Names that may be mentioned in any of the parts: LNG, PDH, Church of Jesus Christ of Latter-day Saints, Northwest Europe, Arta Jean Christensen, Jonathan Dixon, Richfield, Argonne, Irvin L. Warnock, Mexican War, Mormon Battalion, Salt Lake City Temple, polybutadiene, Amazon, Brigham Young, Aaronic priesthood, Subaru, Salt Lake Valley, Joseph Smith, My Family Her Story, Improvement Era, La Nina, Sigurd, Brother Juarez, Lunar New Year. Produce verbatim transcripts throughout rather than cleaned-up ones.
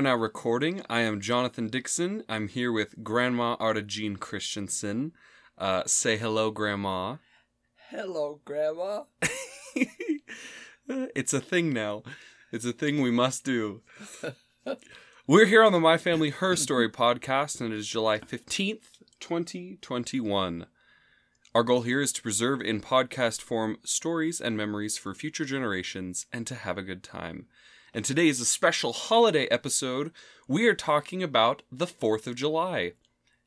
are now recording. I am Jonathan Dixon. I'm here with Grandma Arta Jean Christensen. Uh, say hello, Grandma. Hello, Grandma. It's a thing now. It's a thing we must do. We're here on the My Family Her Story podcast, and it is July fifteenth, twenty twenty-one. Our goal here is to preserve in podcast form stories and memories for future generations and to have a good time. And today is a special holiday episode. We are talking about the fourth of July.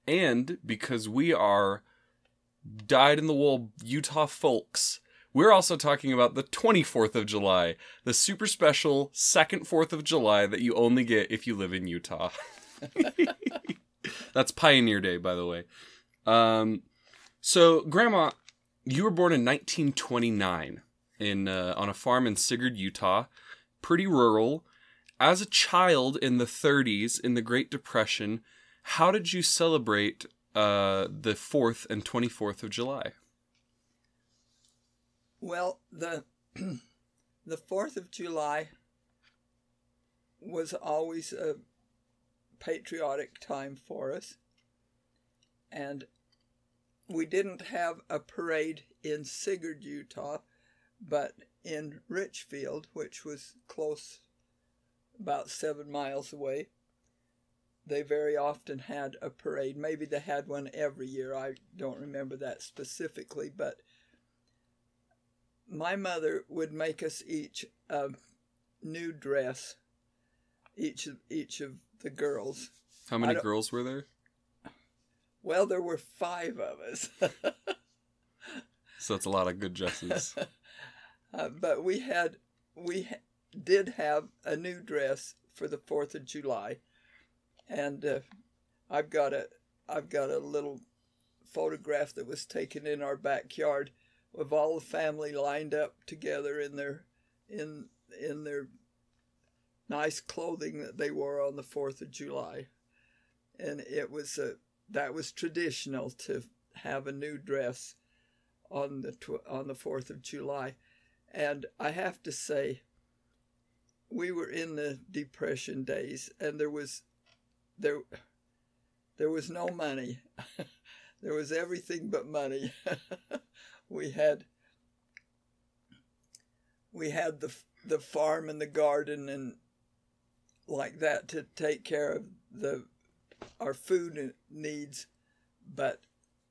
And because we are dyed-in-the-wool Utah folks, we're also talking about the twenty-fourth of July, the super special second fourth of July that you only get if you live in Utah. That's Pioneer Day, by the way. Um, so, Grandma, you were born in nineteen twenty-nine in uh, on a farm in Sigurd, Utah. Pretty rural. As a child in the thirties, in the Great Depression, how did you celebrate uh, the fourth and twenty-fourth of July? Well, the the fourth of July was always a patriotic time for us. And we didn't have a parade in Sigurd, Utah, but in Richfield, which was close, about seven miles away, they very often had a parade. Maybe they had one every year. I don't remember that specifically, but my mother would make us each a new dress, each of, each of the girls. How many girls were there? Well, there were five of us. So that's a lot of good dresses. uh, but we had we ha- did have a new dress for the fourth of July, and uh, I've got a I've got a little photograph that was taken in our backyard of all the family lined up together in their in in their nice clothing that they wore on the fourth of July. And it was a that was traditional to have a new dress on the tw- on the fourth of July. And I have to say, we were in the Depression days, and there was there there was no money. There was everything but money. We had we had the the farm and the garden and like that to take care of the our food needs, but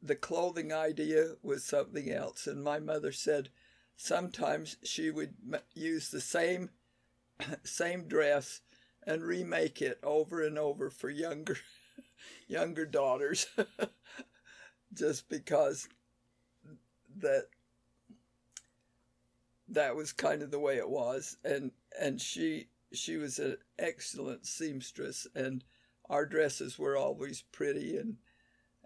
the clothing idea was something else. And my mother said sometimes she would use the same same dress and remake it over and over for younger younger daughters, just because that that was kind of the way it was. And and she she was an excellent seamstress, and our dresses were always pretty and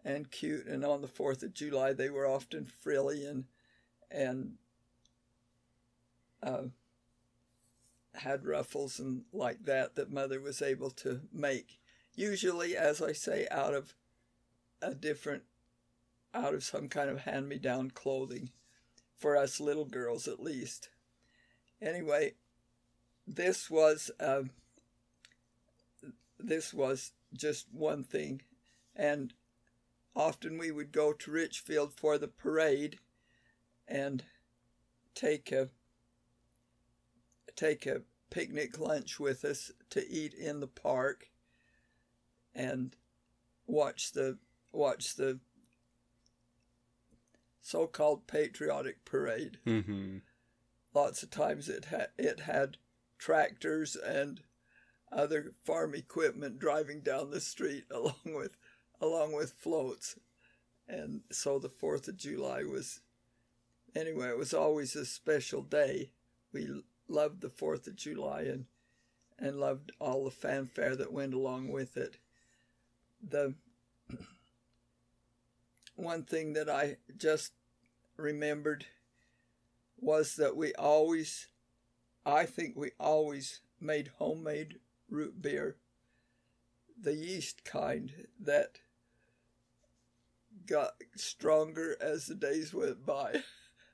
and cute. And on the fourth of July they were often frilly and and uh, had ruffles and like that that Mother was able to make, usually, as I say, out of a different out of some kind of hand-me-down clothing, for us little girls at least. Anyway, this was uh, this was just one thing. And often we would go to Richfield for the parade and take a take a picnic lunch with us to eat in the park and watch the watch the so-called patriotic parade. Mm-hmm. Lots of times it had it had tractors and other farm equipment driving down the street along with along with floats. And so the fourth of July was, anyway, it was always a special day. We loved the fourth of July and and loved all the fanfare that went along with it. The one thing that I just remembered was that we always, I think we always made homemade root beer, the yeast kind that got stronger as the days went by,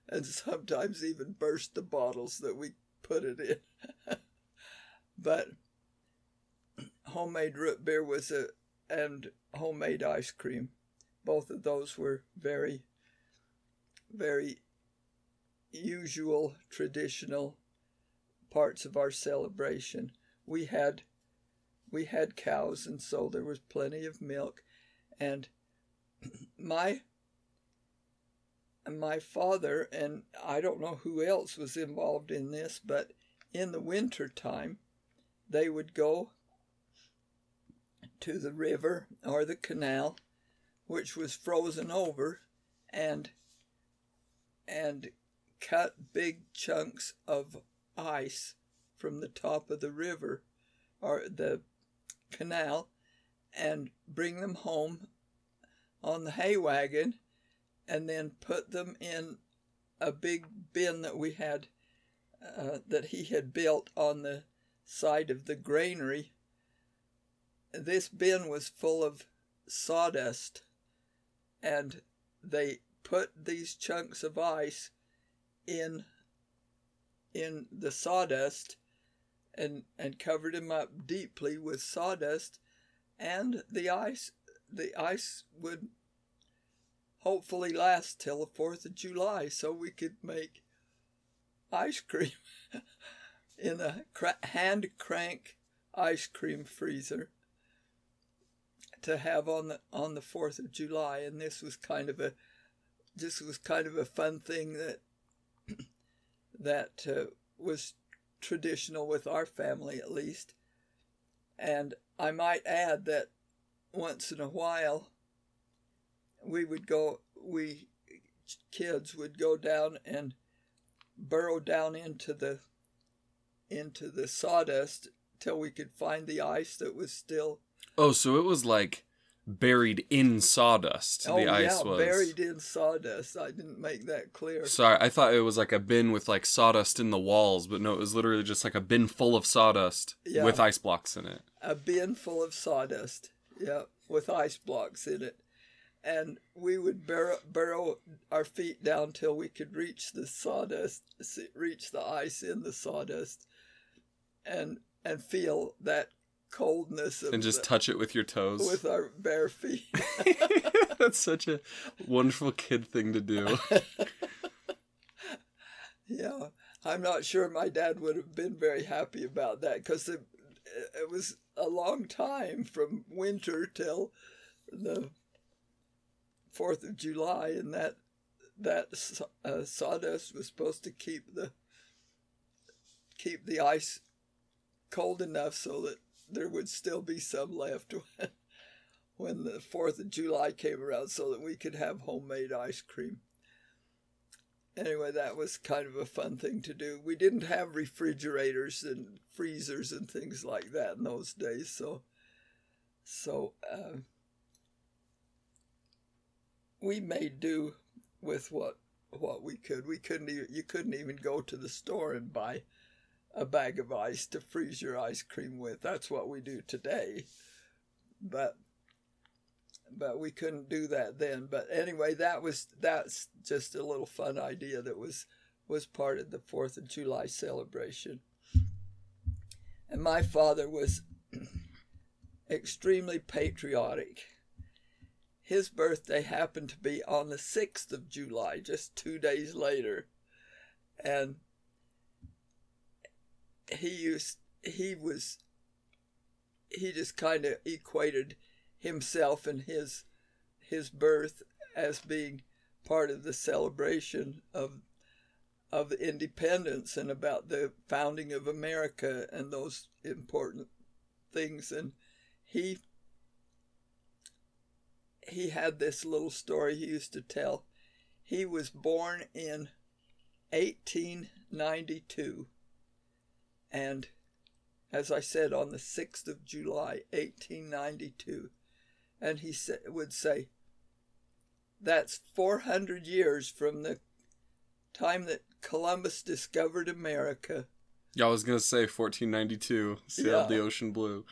and sometimes even burst the bottles that we put it in. But homemade root beer was a, and homemade ice cream. Both of those were very, very usual, traditional parts of our celebration. We had, we had cows, and so there was plenty of milk. And my, my father, and I don't know who else was involved in this, but in the winter time, they would go to the river or the canal, which was frozen over, and and cut big chunks of ice from the top of the river or the canal and bring them home on the hay wagon, and then put them in a big bin that we had, uh, that he had built on the side of the granary. This bin was full of sawdust, and they put these chunks of ice in in the sawdust and and covered him up deeply with sawdust, and the ice the ice would hopefully last till the fourth of July, so we could make ice cream in a cra- hand crank ice cream freezer to have on the on the fourth of July. And this was kind of a this was kind of a fun thing that that uh, was traditional with our family, at least. And I might add that once in a while, we would go, we kids would go down and burrow down into the into the sawdust till we could find the ice that was still. Oh, so it was like buried in sawdust. Oh, the ice yeah, was buried in sawdust. I didn't make that clear. Sorry, I thought it was like a bin with like sawdust in the walls, but no, it was literally just like a bin full of sawdust yeah. with ice blocks in it. A bin full of sawdust, yeah, with ice blocks in it. And we would burrow, burrow our feet down till we could reach the sawdust, reach the ice in the sawdust, and and feel that coldness of and just the, touch it with your toes with our bare feet. That's such a wonderful kid thing to do. Yeah, I'm not sure my dad would have been very happy about that, because it, it was a long time from winter till the fourth of July, and that that uh, sawdust was supposed to keep the keep the ice cold enough so that there would still be some left when, when the fourth of July came around, so that we could have homemade ice cream. Anyway, that was kind of a fun thing to do. We didn't have refrigerators and freezers and things like that in those days, so so uh, we made do with what what we could. We couldn't even, you couldn't even go to the store and buy a bag of ice to freeze your ice cream with. That's what we do today. But but we couldn't do that then. But anyway, that was that's just a little fun idea that was was part of the fourth of July celebration. And my father was extremely patriotic. His birthday happened to be on the sixth of July, just two days later. And He used, he was, he just kind of equated himself and his, his birth as being part of the celebration of, of independence and about the founding of America and those important things. And he, he had this little story he used to tell. He was born in eighteen ninety-two. And as I said, on the sixth of July, eighteen ninety-two, and he sa- would say, that's four hundred years from the time that Columbus discovered America. Yeah, I was going to say fourteen ninety-two, sailed yeah. the ocean blue.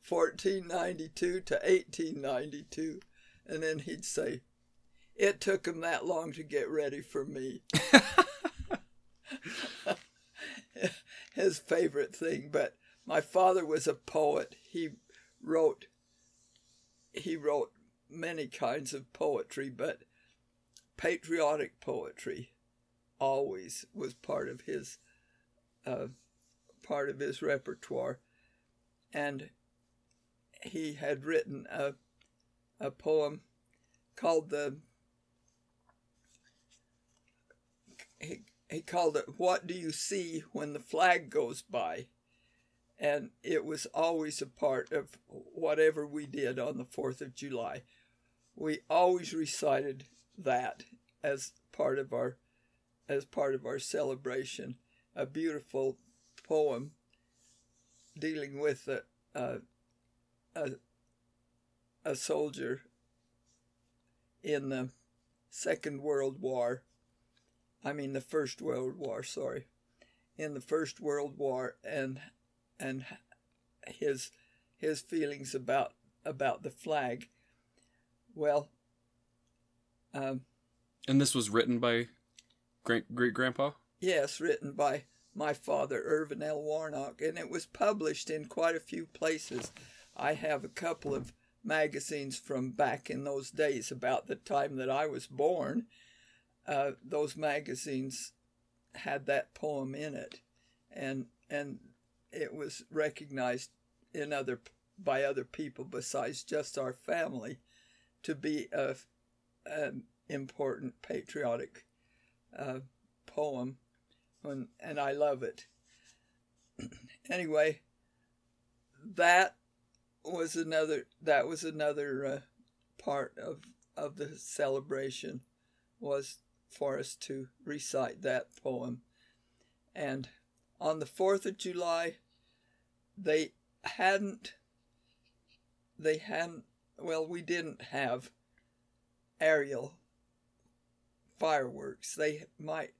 fourteen ninety-two to eighteen ninety-two. And then he'd say, it took him that long to get ready for me. His favorite thing, but My father was a poet. He wrote, he wrote many kinds of poetry, but patriotic poetry always was part of his uh, part of his repertoire, and he had written a a poem called the he, he called it "What Do You See When the Flag Goes By?" And it was always a part of whatever we did on the fourth of July. We always recited that as part of our as part of our celebration. A beautiful poem dealing with a a a, a soldier in the Second World War. I mean the First World War, sorry. In the First World War, and and his his feelings about about the flag. Well, um, and this was written by great great grandpa? Yes, written by my father, Irvin L. Warnock, and it was published in quite a few places. I have a couple of magazines from back in those days, about the time that I was born. Uh, those magazines had that poem in it, and and it was recognized in other by other people besides just our family to be a an important patriotic uh, poem, and, and I love it. Anyway, that was another that was another uh, part of of the celebration, was for us to recite that poem. And on the fourth of July, they hadn't, they hadn't, well, we didn't have aerial fireworks. They might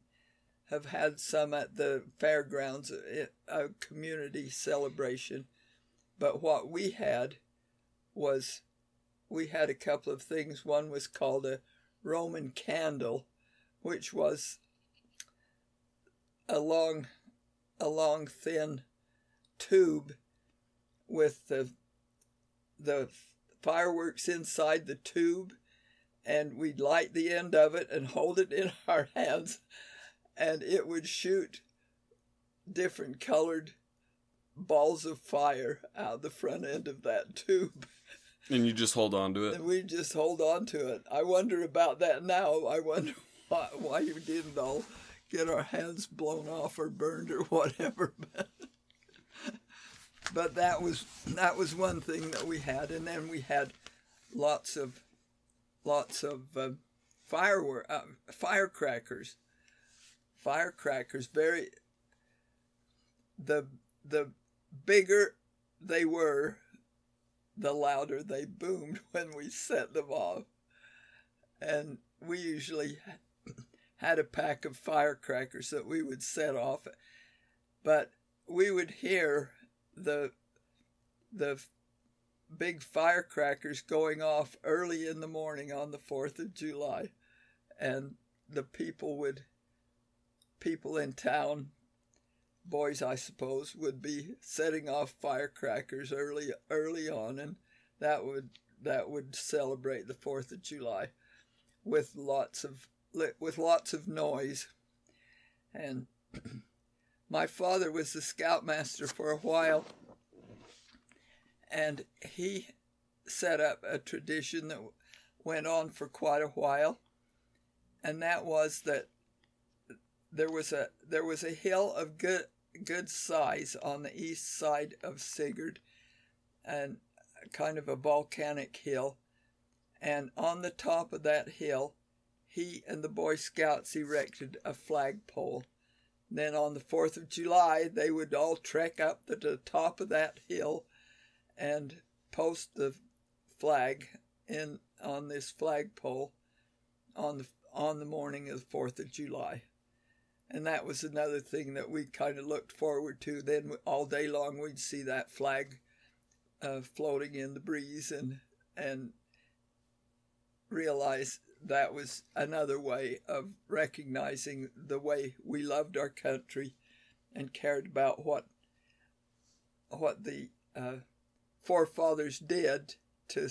have had some at the fairgrounds, a community celebration. But what we had was, we had a couple of things. One was called a Roman candle, which was a long, a long thin tube with the the fireworks inside the tube, and we'd light the end of it and hold it in our hands, and it would shoot different colored balls of fire out the front end of that tube. And you just hold on to it? And we just hold on to it. I wonder about that now. I wonder why, why you didn't all get our hands blown off or burned or whatever. But that was that was one thing that we had, and then we had lots of lots of uh, firework, uh, firecrackers, firecrackers. Very the the bigger they were, the louder they boomed when we set them off, and we usually had a pack of firecrackers that we would set off, but we would hear the the big firecrackers going off early in the morning on the fourth of July, and the people would people in town, boys I suppose, would be setting off firecrackers early early on, and that would that would celebrate the fourth of July with lots of with lots of noise. And my father was the scoutmaster for a while, and he set up a tradition that went on for quite a while, and that was that there was a there was a hill of good good size on the east side of Sigurd, and kind of a volcanic hill, and on the top of that hill, he and the Boy Scouts erected a flagpole. Then on the fourth of July, they would all trek up to the top of that hill and post the flag in on this flagpole on the on the morning of the fourth of July. And that was another thing that we kind of looked forward to. Then all day long, we'd see that flag uh, floating in the breeze and and realize that was another way of recognizing the way we loved our country and cared about what what the uh, forefathers did to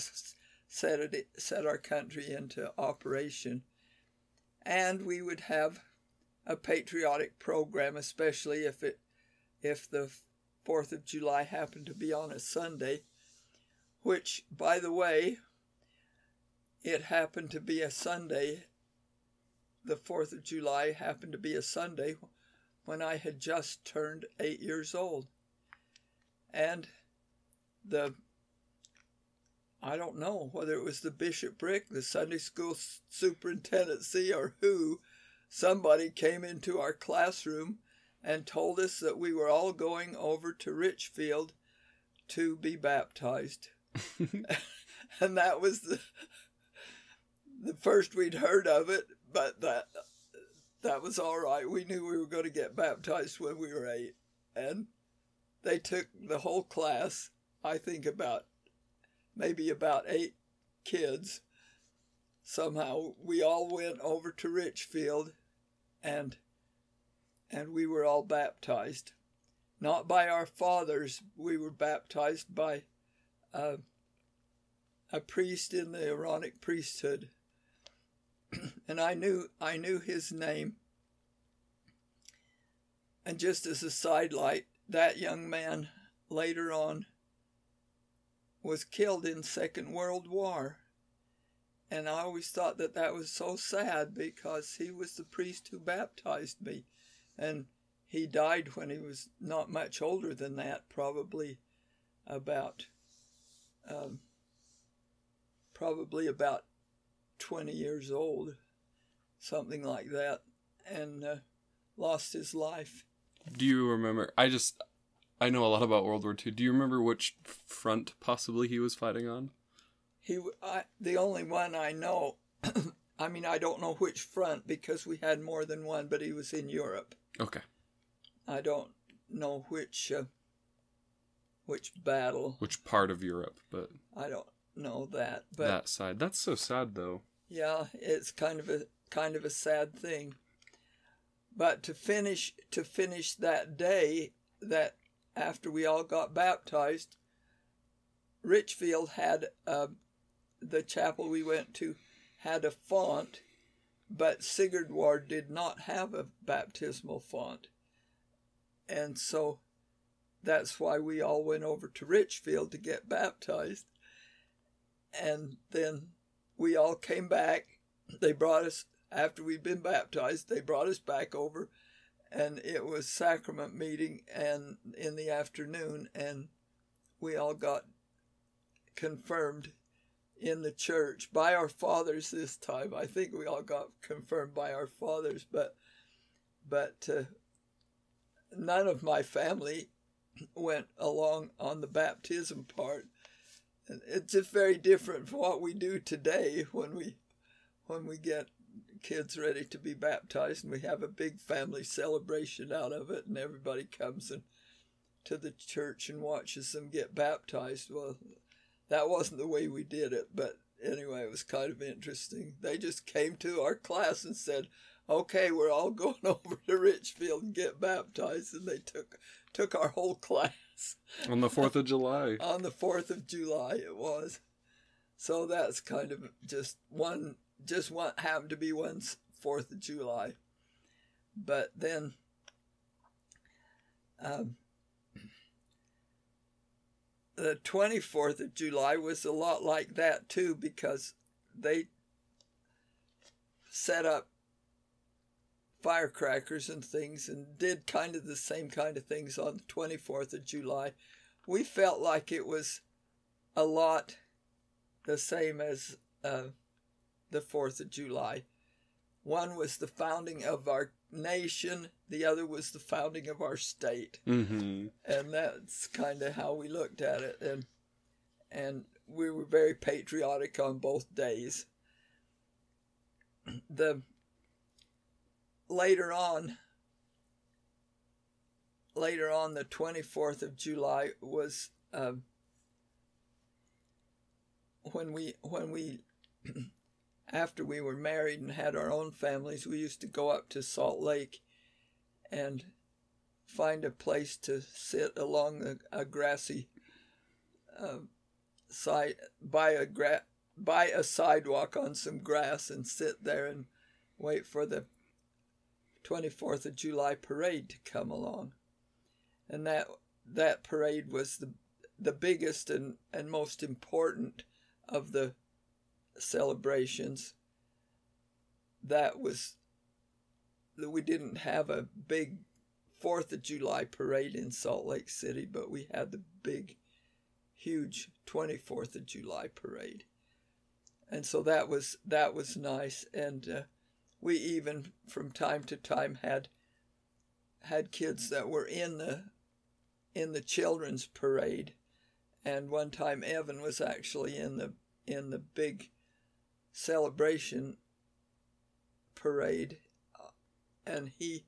set, it, set our country into operation. And we would have a patriotic program, especially if it if the fourth of July happened to be on a Sunday, which, by the way, it happened to be a Sunday. The fourth of July happened to be a Sunday when I had just turned eight years old. And the, I don't know whether it was the bishopric, the Sunday school superintendency, or who, somebody came into our classroom and told us that we were all going over to Richfield to be baptized. And that was the, the first we'd heard of it, but that that was all right. We knew we were going to get baptized when we were eight. And they took the whole class, I think about maybe about eight kids. Somehow we all went over to Richfield and and we were all baptized. Not by our fathers. We were baptized by uh, a priest in the Aaronic priesthood. And I knew I knew his name. And just as a sidelight, that young man later on was killed in Second World War. And I always thought that that was so sad because he was the priest who baptized me. And he died when he was not much older than that, probably about um, probably about twenty years old, something like that, and uh, lost his life. Do you remember? I just, I know a lot about World War Two. Do you remember which front possibly he was fighting on? He, I, the only one I know, I mean, I don't know which front because we had more than one, but he was in Europe. Okay. I don't know which, uh, which battle. Which part of Europe, but. I don't know that, but. That side. That's so sad, though. Yeah, it's kind of a, kind of a sad thing. But to finish to finish that day, that after we all got baptized, Richfield had uh, the chapel we went to had a font, but Sigurd Ward did not have a baptismal font, and so that's why we all went over to Richfield to get baptized, and then we all came back. They brought us. After we'd been baptized, they brought us back over, and it was sacrament meeting and in the afternoon, and we all got confirmed in the church by our fathers this time. I think we all got confirmed by our fathers, but but uh, none of my family went along on the baptism part. It's just very different from what we do today when we when we get kids ready to be baptized, and we have a big family celebration out of it, and everybody comes and to the church and watches them get baptized. Well, that wasn't the way we did it, but anyway, it was kind of interesting. They just came to our class and said, okay, we're all going over to Richfield and get baptized, and they took took our whole class. On the fourth of July. On the fourth of July it was. So that's kind of just one Just what happened to be one's fourth of July. But then um, the twenty-fourth of July was a lot like that too, because they set up firecrackers and things and did kind of the same kind of things on the twenty-fourth of July. We felt like it was a lot the same as... Uh, the fourth of July. One was the founding of our nation. The other was the founding of our state. Mm-hmm. And that's kind of how we looked at it. And and we were very patriotic on both days. The later on, later on the twenty-fourth of July was uh, when we, when we, after we were married and had our own families, we used to go up to Salt Lake and find a place to sit along a, a grassy uh, side by a gra- by a sidewalk on some grass and sit there and wait for the twenty-fourth of July parade to come along. And that that parade was the the biggest and, and most important of the celebrations. That was that we didn't have a big fourth of July parade in Salt Lake City, but we had the big, huge twenty-fourth of July parade. And so that was that was nice. And uh, we even from time to time had had kids that were in the in the children's parade. And one time Evan was actually in the in the big celebration parade, and he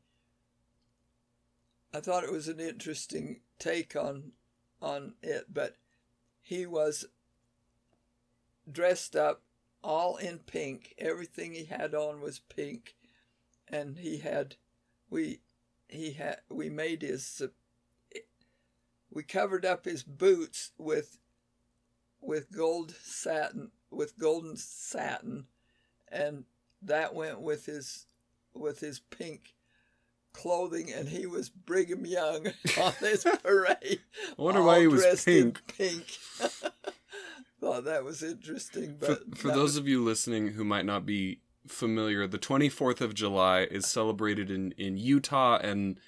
I thought it was an interesting take on on it, but he was dressed up all in pink. Everything he had on was pink, and he had we he had we made his we covered up his boots with with gold satin with golden satin, and that went with his with his pink clothing, and he was Brigham Young on this parade. I wonder why he was pink. pink. Thought that was interesting. But for for those was... of you listening who might not be familiar, the twenty-fourth of July is celebrated in, in Utah and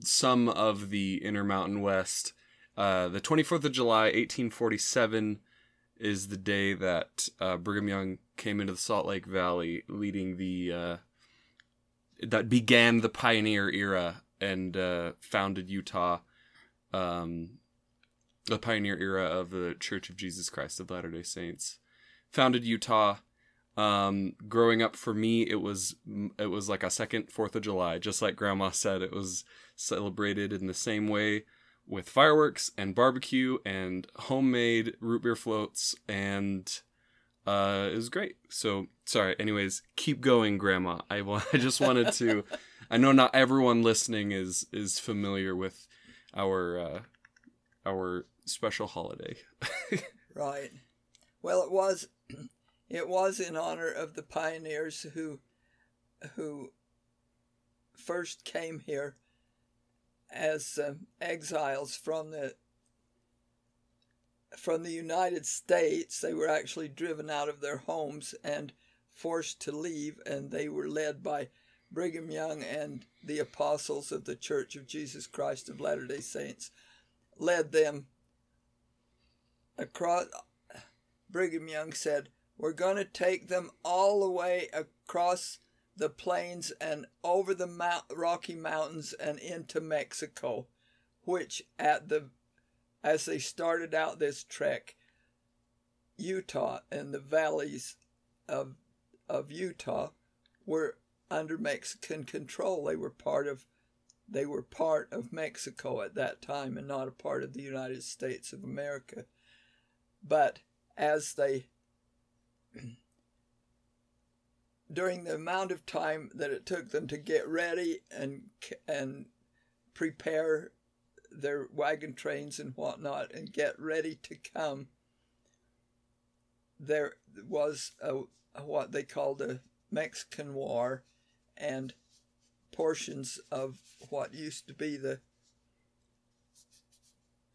some of the Intermountain West. Uh, the twenty-fourth of July, eighteen forty-seven, is the day that uh, Brigham Young came into the Salt Lake Valley, leading the... Uh, that began the pioneer era and uh, founded Utah, um, the pioneer era of the Church of Jesus Christ of Latter-day Saints. Founded Utah. Um, growing up for me, it was it was like a second fourth of July. Just like Grandma said, it was celebrated in the same way with fireworks and barbecue and homemade root beer floats, and... Uh, it was great. So, sorry. Anyways, keep going, Grandma. I, I just wanted to... I know not everyone listening is is familiar with our uh, our special holiday. Right. Well, it was it was in honor of the pioneers who who first came here as um, exiles from the From the United States. They were actually driven out of their homes and forced to leave, and they were led by Brigham Young and the apostles of the Church of Jesus Christ of Latter-day Saints, led them across. Brigham Young said, "We're going to take them all the way across the plains and over the Mount, Rocky Mountains and into Mexico," which at the As they started out this trek, Utah and the valleys of of Utah were under Mexican control. They were part of they were part of Mexico at that time and not a part of the United States of America. But as they during the amount of time that it took them to get ready and and prepare their wagon trains and whatnot and get ready to come, there was a, a what they called a Mexican War, and portions of what used to be the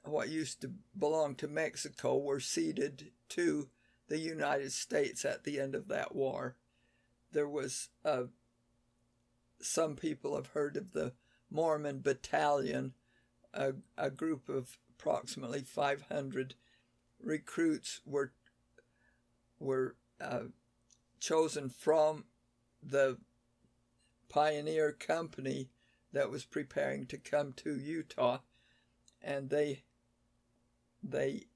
what used to belong to Mexico were ceded to the United States at the end of that war. There was uh, some people have heard of the Mormon Battalion, A, a group of approximately five hundred recruits were were uh, chosen from the pioneer company that was preparing to come to Utah, and they they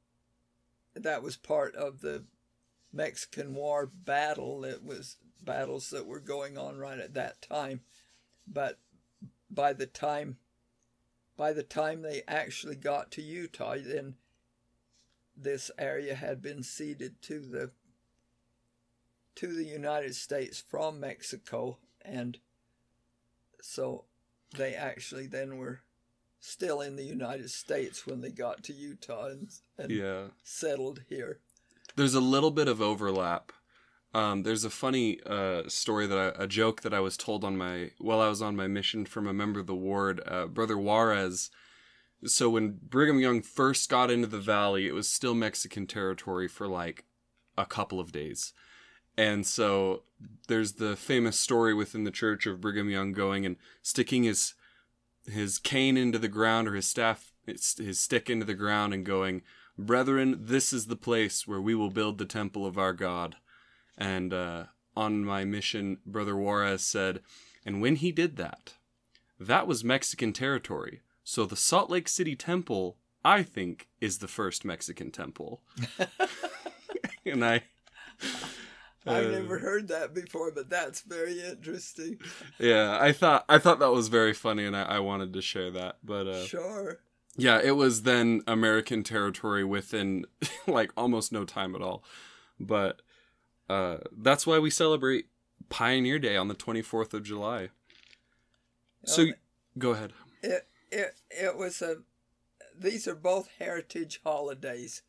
that was part of the Mexican War battle. It was battles that were going on right at that time, but by the time By the time they actually got to Utah, then this area had been ceded to the to the United States from Mexico, and so they actually then were still in the United States when they got to Utah and, and yeah. settled here. There's a little bit of overlap. Um, there's a funny uh, story, that I, a joke that I was told on my while I was on my mission from a member of the ward, uh, Brother Juarez. So when Brigham Young first got into the valley, it was still Mexican territory for like a couple of days. And so there's the famous story within the church of Brigham Young going and sticking his his cane into the ground, or his staff, his stick into the ground, and going, "Brethren, this is the place where we will build the temple of our God." And uh, on my mission, Brother Juarez said, "And when he did that, that was Mexican territory. So the Salt Lake City Temple, I think, is the first Mexican temple." And I... I've never heard that before, but that's very interesting. Yeah, I thought I thought that was very funny, and I, I wanted to share that. But uh, sure. Yeah, it was then American territory within like almost no time at all. But uh, that's why we celebrate Pioneer Day on the twenty-fourth of July. So um, go ahead. It it it was a. These are both heritage holidays,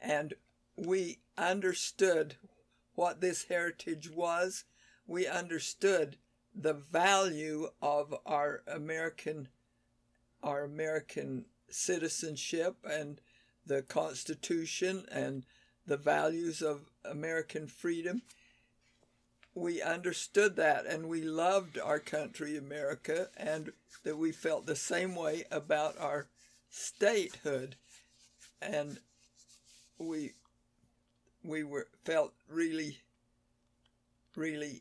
and we understood what this heritage was. We understood the value of our American, our American citizenship and the Constitution and the values of American freedom. We understood that, and we loved our country, America, and that we felt the same way about our statehood. And we... We were felt really, really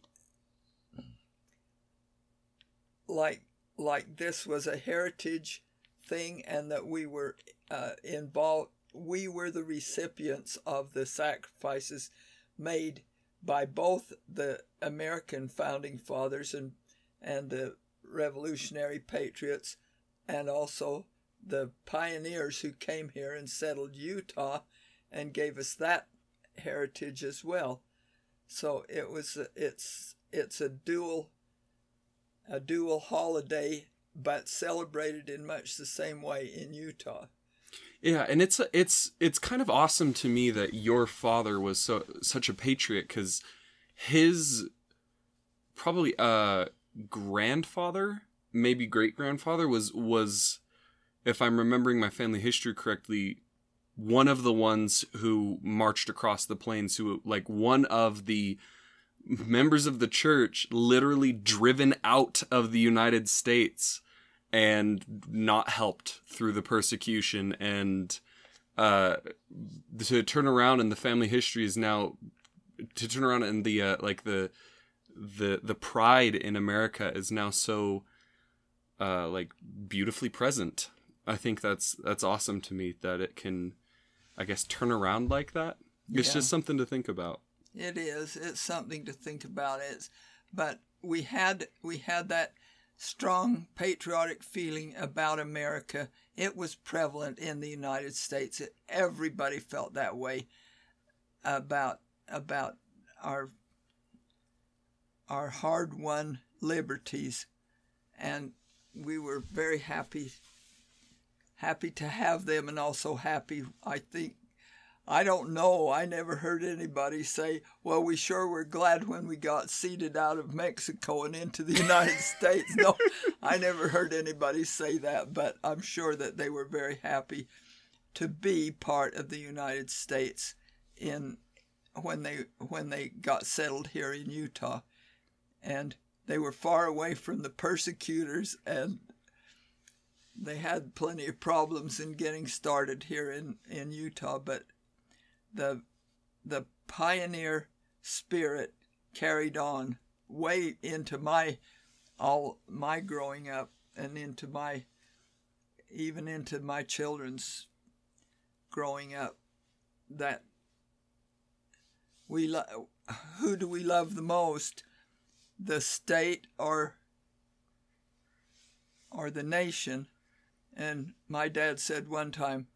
like like this was a heritage thing, and that we were uh, involved. We were the recipients of the sacrifices made by both the American founding fathers and and the revolutionary patriots, and also the pioneers who came here and settled Utah, and gave us that heritage as well. So it was a, it's it's a dual a dual holiday, but celebrated in much the same way in Utah. Yeah, and it's a, it's it's kind of awesome to me that your father was so such a patriot, because his probably uh grandfather, maybe great grandfather, was was if I'm remembering my family history correctly, one of the ones who marched across the plains, who, like, one of the members of the church literally driven out of the United States and not helped through the persecution. And uh, to turn around in the family history is now to turn around in the uh, like the the the pride in America is now so uh, like beautifully present. I think that's that's awesome to me that it can, I guess, turn around like that. It's yeah. just something to think about. It is. It's something to think about. It's, but we had we had that strong patriotic feeling about America. It was prevalent in the United States. It, everybody felt that way about about our our hard-won liberties, and we were very happy. Happy to have them, and also happy, I think, I don't know, I never heard anybody say, "Well, we sure were glad when we got seated out of Mexico and into the United States." No, I never heard anybody say that, but I'm sure that they were very happy to be part of the United States in when they when they got settled here in Utah. And they were far away from the persecutors, and they had plenty of problems in getting started here in, in Utah, but the the pioneer spirit carried on way into my all my growing up, and into my even into my children's growing up. That we lo- who do we love the most, the state or or the nation? And my dad said one time,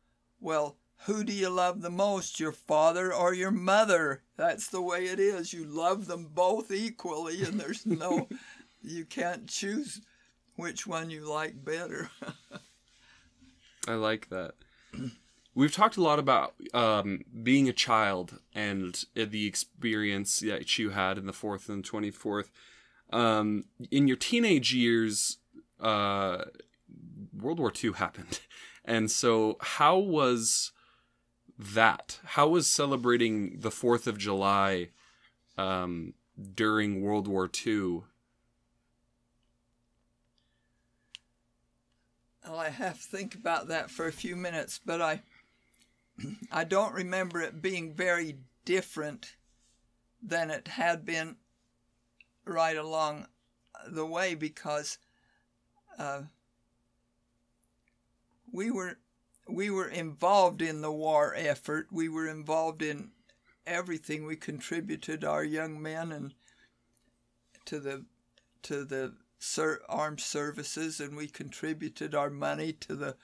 "Well, who do you love the most, your father or your mother? That's the way it is. You love them both equally, and there's no, you can't choose which one you like better." I like that. We've talked a lot about um, being a child and the experience that you had in the fourth and twenty-fourth. Um, in your teenage years, uh, World War Two happened. And so how was that? How was celebrating the fourth of July um, during World War Two? Well, I have to think about that for a few minutes, but I... I don't remember it being very different than it had been right along the way, because uh, we were we were involved in the war effort. We were involved in everything. We contributed our young men and to the to the ser- armed services, and we contributed our money to the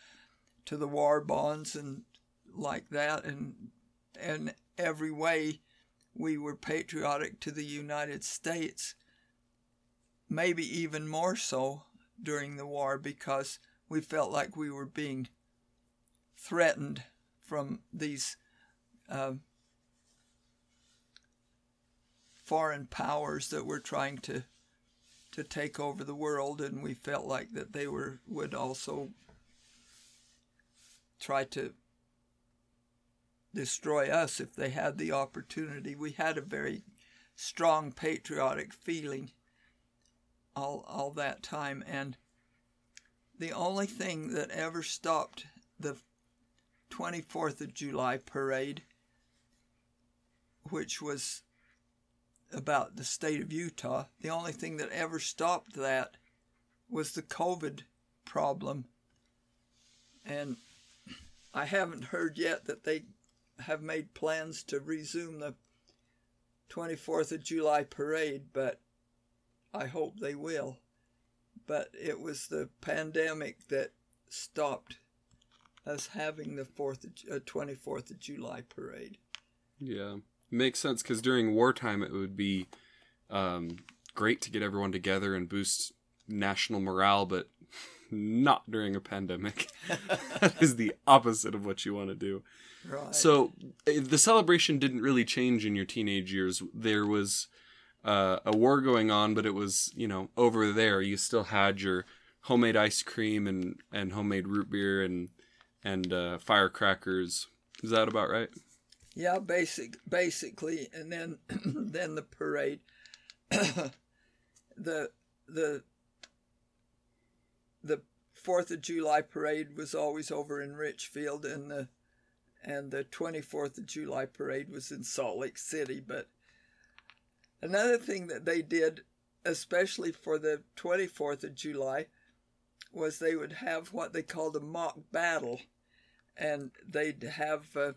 to the war bonds and like that, and in every way we were patriotic to the United States, maybe even more so during the war, because we felt like we were being threatened from these uh, foreign powers that were trying to to take over the world, and we felt like that they were would also try to destroy us if they had the opportunity. We had a very strong patriotic feeling all all that time, and the only thing that ever stopped the twenty-fourth of July parade, which was about the state of Utah, the only thing that ever stopped that was the COVID problem. And I haven't heard yet that they have made plans to resume the twenty-fourth of July parade, but I hope they will. But it was the pandemic that stopped us having the fourth of, uh, twenty-fourth of July parade. Yeah, makes sense, because during wartime it would be um, great to get everyone together and boost national morale, but not during a pandemic. That is the opposite of what you want to do. Right. So the celebration didn't really change in your teenage years. There was uh, a war going on, but it was, you know, over there. You still had your homemade ice cream and, and homemade root beer and and uh, firecrackers. Is that about right? Yeah, basic basically. And then then the parade, the the the fourth of July parade was always over in Richfield, and the and the twenty-fourth of July parade was in Salt Lake City. But another thing that they did, especially for the twenty-fourth of July, was they would have what they called a mock battle, and they'd have uh,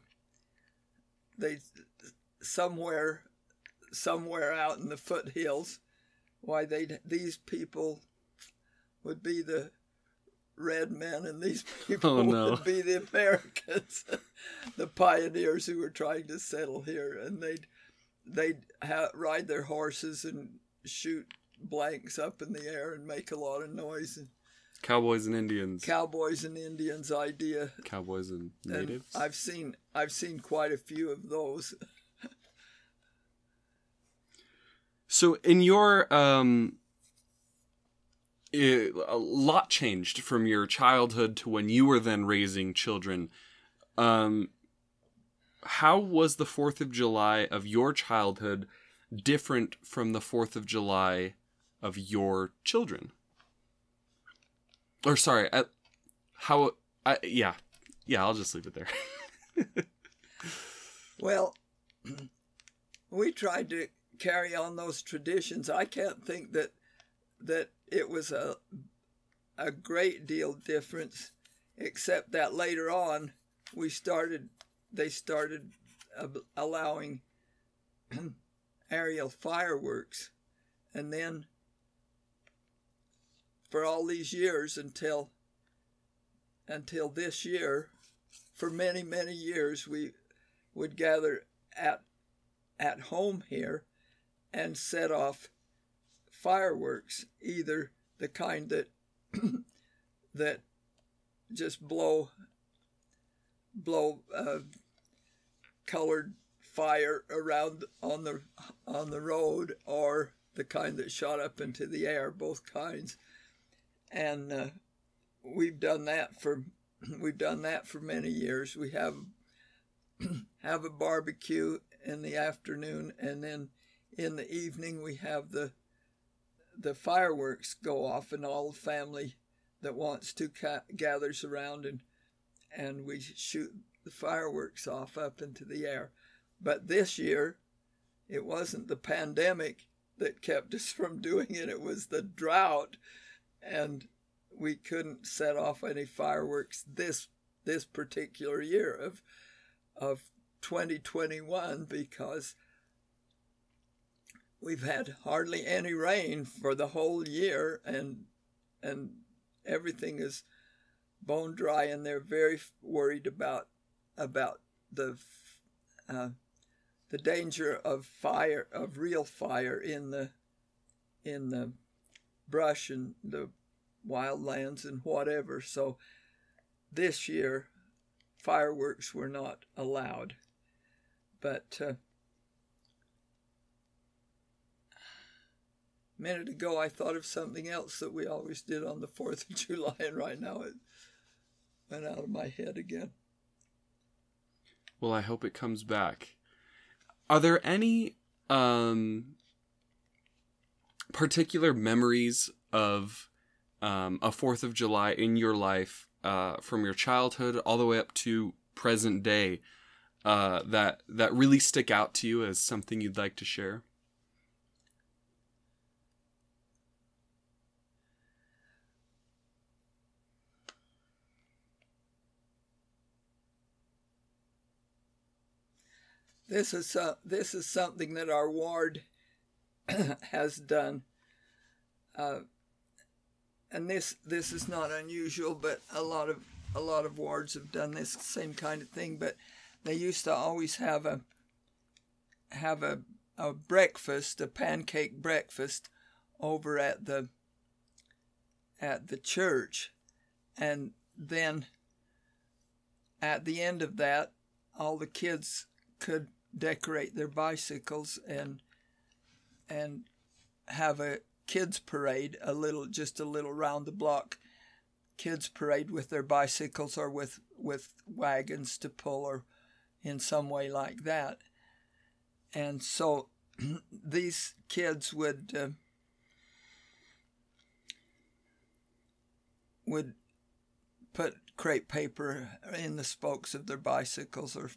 they somewhere somewhere out in the foothills. Why they these people would be the red men, and these people oh, no. would be the Americans, the pioneers who were trying to settle here. And they'd they'd ha- ride their horses and shoot blanks up in the air and make a lot of noise. And cowboys and Indians. Cowboys and Indians idea. Cowboys and natives. And I've seen I've seen quite a few of those. So in your um. It, a lot changed from your childhood to when you were then raising children. Um, how was the fourth of July of your childhood different from the fourth of July of your children? Or sorry, I, how... I, yeah, yeah, I'll just leave it there. Well, we tried to carry on those traditions. I can't think that that it was a a great deal difference, except that later on we started they started ab- allowing aerial fireworks, and then for all these years until until this year, for many many years we would gather at at home here and set off fireworks, either the kind that that just blow blow uh, colored fire around on the on the road, or the kind that shot up into the air, both kinds. And uh, we've done that for we've done that for many years. We have have a barbecue in the afternoon, and then in the evening we have the the fireworks go off, and all the family that wants to ca gathers around, and and we shoot the fireworks off up into the air. But this year, it wasn't the pandemic that kept us from doing it. It was the drought, and we couldn't set off any fireworks this this particular year of of twenty twenty-one, because we've had hardly any rain for the whole year, and and everything is bone dry, and they're very worried about about the uh, the danger of fire, of real fire in the in the brush and the wildlands and whatever. So this year, fireworks were not allowed, but. Uh, A minute ago, I thought of something else that we always did on the fourth of July, and right now it went out of my head again. Well, I hope it comes back. Are there any um, particular memories of um, a fourth of July in your life, uh, from your childhood all the way up to present day, uh, that, that really stick out to you as something you'd like to share? This is uh, this is something that our ward has done, uh, and this this is not unusual. But a lot of a lot of wards have done this same kind of thing. But they used to always have a have a a breakfast, a pancake breakfast, over at the at the church, and then at the end of that, all the kids could decorate their bicycles and and have a kids parade, a little just a little round the block kids parade with their bicycles, or with with wagons to pull, or in some way like that. And so these kids would uh, would put crepe paper in the spokes of their bicycles, or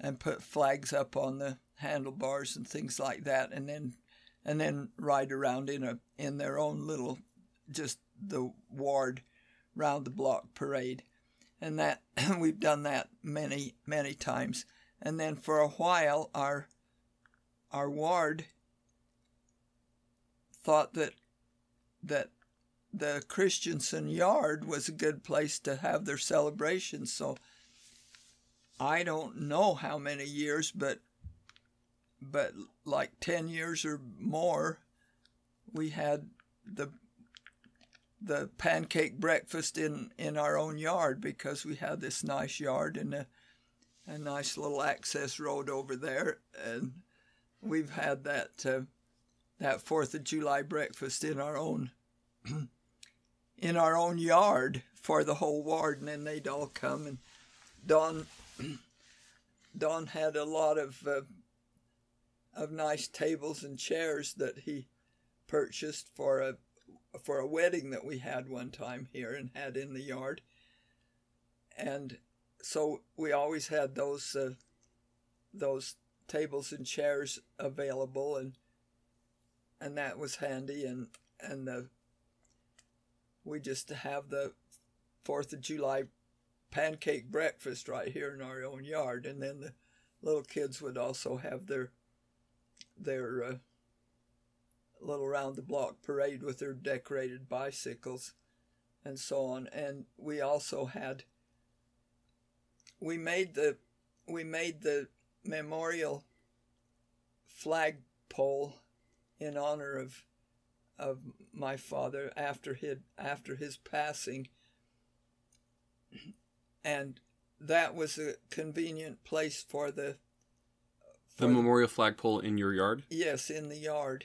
and put flags up on the handlebars and things like that, and then and then ride around in a in their own little, just the ward round the block parade. And that we've done that many many times. And then for a while our our ward thought that that the Christensen yard was a good place to have their celebrations. So I don't know how many years, but but like ten years or more, we had the the pancake breakfast in, in our own yard, because we had this nice yard and a, a nice little access road over there. And we've had that uh, that fourth of July breakfast in our own in our own yard for the whole ward, and then they'd all come. And Don Don had a lot of uh, of nice tables and chairs that he purchased for a for a wedding that we had one time here and had in the yard. And so we always had those uh, those tables and chairs available, and and that was handy. And and the, we just have the fourth of July pancake breakfast right here in our own yard, and then the little kids would also have their their uh, little round the block parade with their decorated bicycles and so on. And we also had we made the we made the memorial flagpole in honor of of my father after his after his passing. And that was a convenient place for the... For the memorial flagpole in your yard? Yes, in the yard.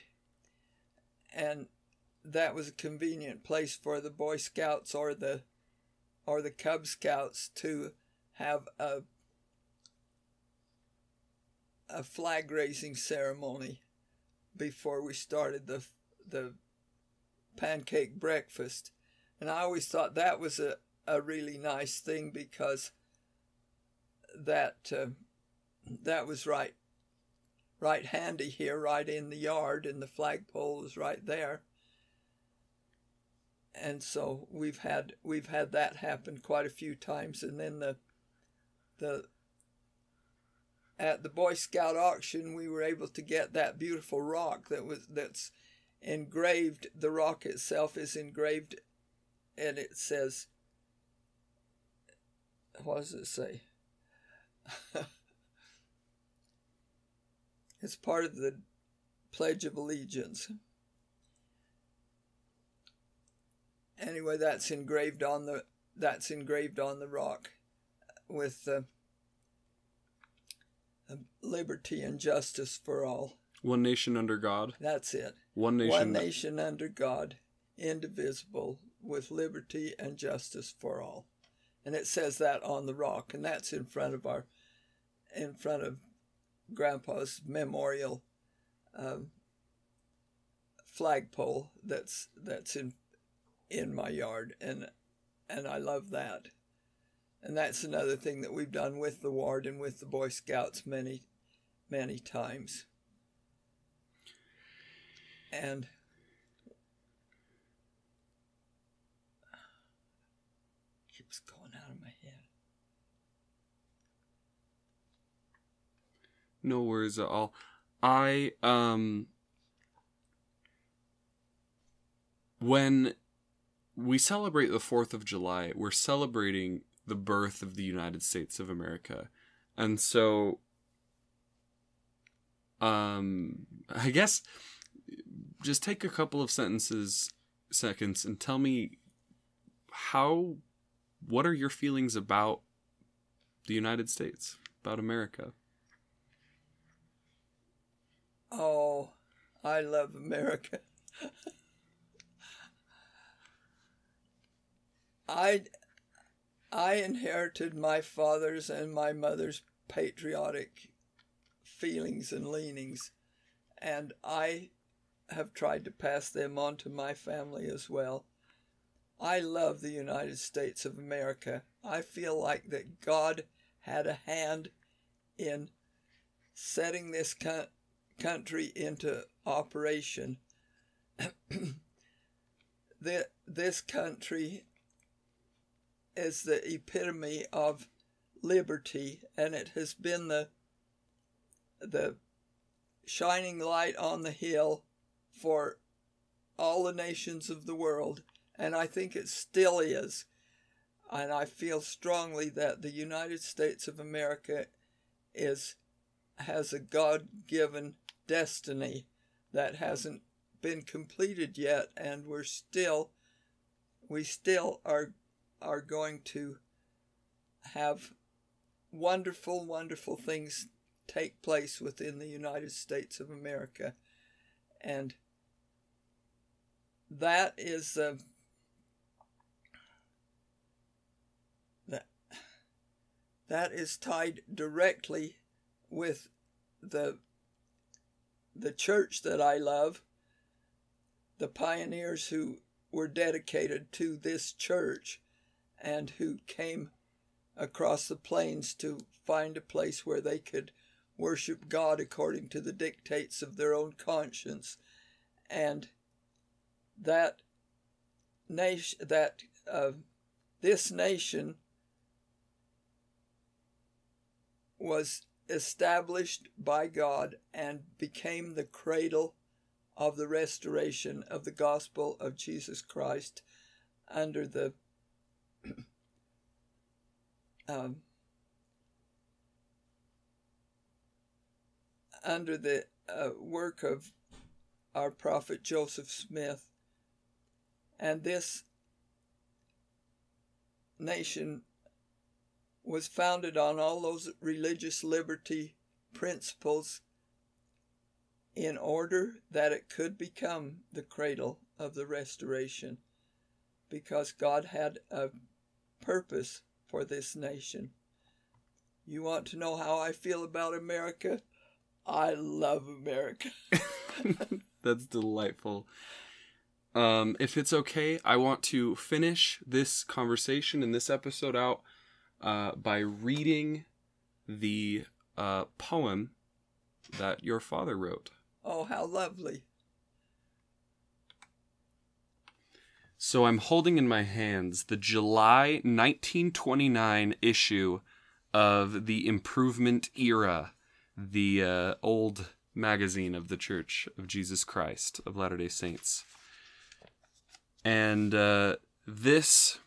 And that was a convenient place for the Boy Scouts or the or the Cub Scouts to have a a flag raising ceremony before we started the the pancake breakfast. And I always thought that was a, a really nice thing because that uh, that was right right handy here, right in the yard, and the flagpole was right there. And so we've had we've had that happen quite a few times. And then the the at the Boy Scout auction, we were able to get that beautiful rock that was that's engraved. The rock itself is engraved, and it says, what does it say? It's part of the Pledge of Allegiance. Anyway, that's engraved on the that's engraved on the rock with uh, liberty and justice for all. One nation under God. That's it. One nation. One nation that... under God, indivisible, with liberty and justice for all. And it says that on the rock, and that's in front of our, in front of Grandpa's memorial um, flagpole. That's that's in. in my yard, and and I love that. And that's another thing that we've done with the ward and with the Boy Scouts many, many times. And it keeps going out of my head. No worries at all. I, um... When... we celebrate the fourth of July. We're celebrating the birth of the United States of America. And so, um, I guess just take a couple of sentences, seconds, and tell me how, what are your feelings about the United States, about America? Oh, I love America. I, I inherited my father's and my mother's patriotic feelings and leanings, and I have tried to pass them on to my family as well. I love the United States of America. I feel like that God had a hand in setting this co- country into operation. the, this country... is the epitome of liberty, and it has been the the shining light on the hill for all the nations of the world, and I think it still is. And I feel strongly that the United States of America is has a God-given destiny that hasn't been completed yet, and we're still we still are are going to have wonderful, wonderful things take place within the United States of America. And that is uh, that, that is tied directly with the the church that I love, the pioneers who were dedicated to this church and who came across the plains to find a place where they could worship God according to the dictates of their own conscience. And that nation, that uh, this nation was established by God and became the cradle of the restoration of the gospel of Jesus Christ under the Um, under the uh, work of our prophet Joseph Smith. And this nation was founded on all those religious liberty principles in order that it could become the cradle of the Restoration, because God had a purpose for this nation. You want to know how I feel about America? I love America. That's delightful. Um, if it's okay, I want to finish this conversation and this episode out uh, by reading the uh, poem that your father wrote. Oh, how lovely. So I'm holding in my hands the July nineteen twenty-nine issue of the Improvement Era, the uh, old magazine of the Church of Jesus Christ of Latter-day Saints. And uh, this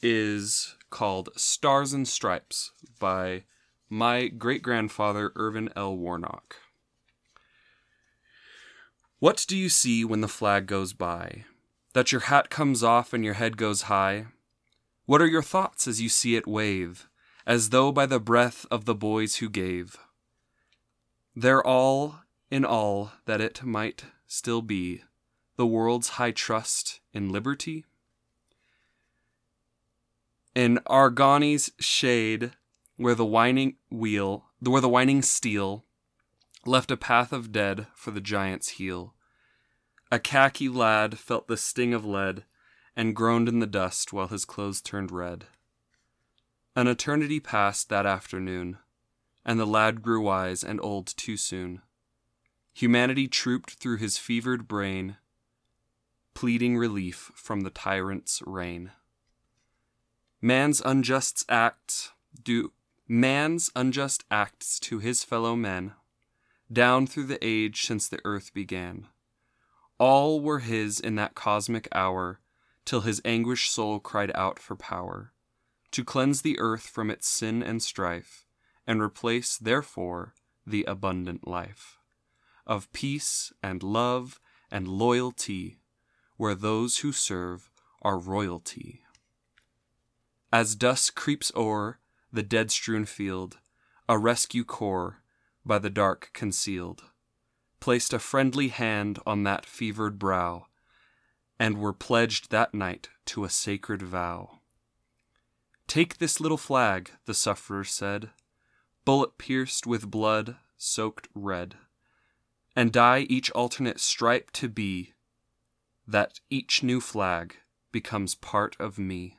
is called Stars and Stripes by my great-grandfather, Irvin L. Warnock. What do you see when the flag goes by? That your hat comes off and your head goes high? What are your thoughts as you see it wave, as though by the breath of the boys who gave? They're all in all that it might still be, the world's high trust in liberty. In Argonne's shade, where the winding wheel, where the winding steel left a path of dead for the giant's heel, a khaki lad felt the sting of lead and groaned in the dust while his clothes turned red. An eternity passed that afternoon, and the lad grew wise and old too soon. Humanity trooped through his fevered brain, pleading relief from the tyrant's reign. Man's unjust acts do man's unjust acts to his fellow men, down through the age since the earth began, all were his in that cosmic hour, till his anguished soul cried out for power, to cleanse the earth from its sin and strife, and replace, therefore, the abundant life of peace and love and loyalty, where those who serve are royalty. As dusk creeps o'er the dead-strewn field, a rescue corps, by the dark concealed, placed a friendly hand on that fevered brow, and were pledged that night to a sacred vow. Take this little flag, the sufferer said, bullet pierced with blood soaked red, and dye each alternate stripe to be that each new flag becomes part of me.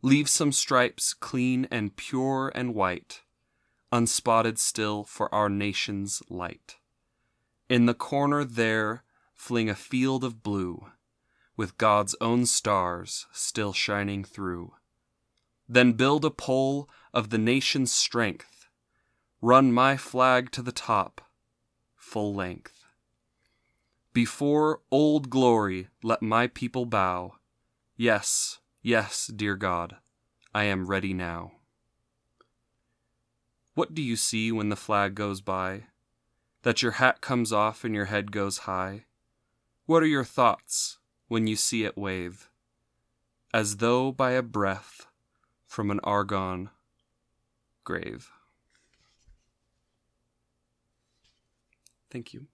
Leave some stripes clean and pure and white, unspotted still for our nation's light. In the corner there, fling a field of blue, with God's own stars still shining through. Then build a pole of the nation's strength. Run my flag to the top, full length. Before old glory, let my people bow. Yes, yes, dear God, I am ready now. What do you see when the flag goes by? That your hat comes off and your head goes high? What are your thoughts when you see it wave? As though by a breath from an Argonne grave. Thank you.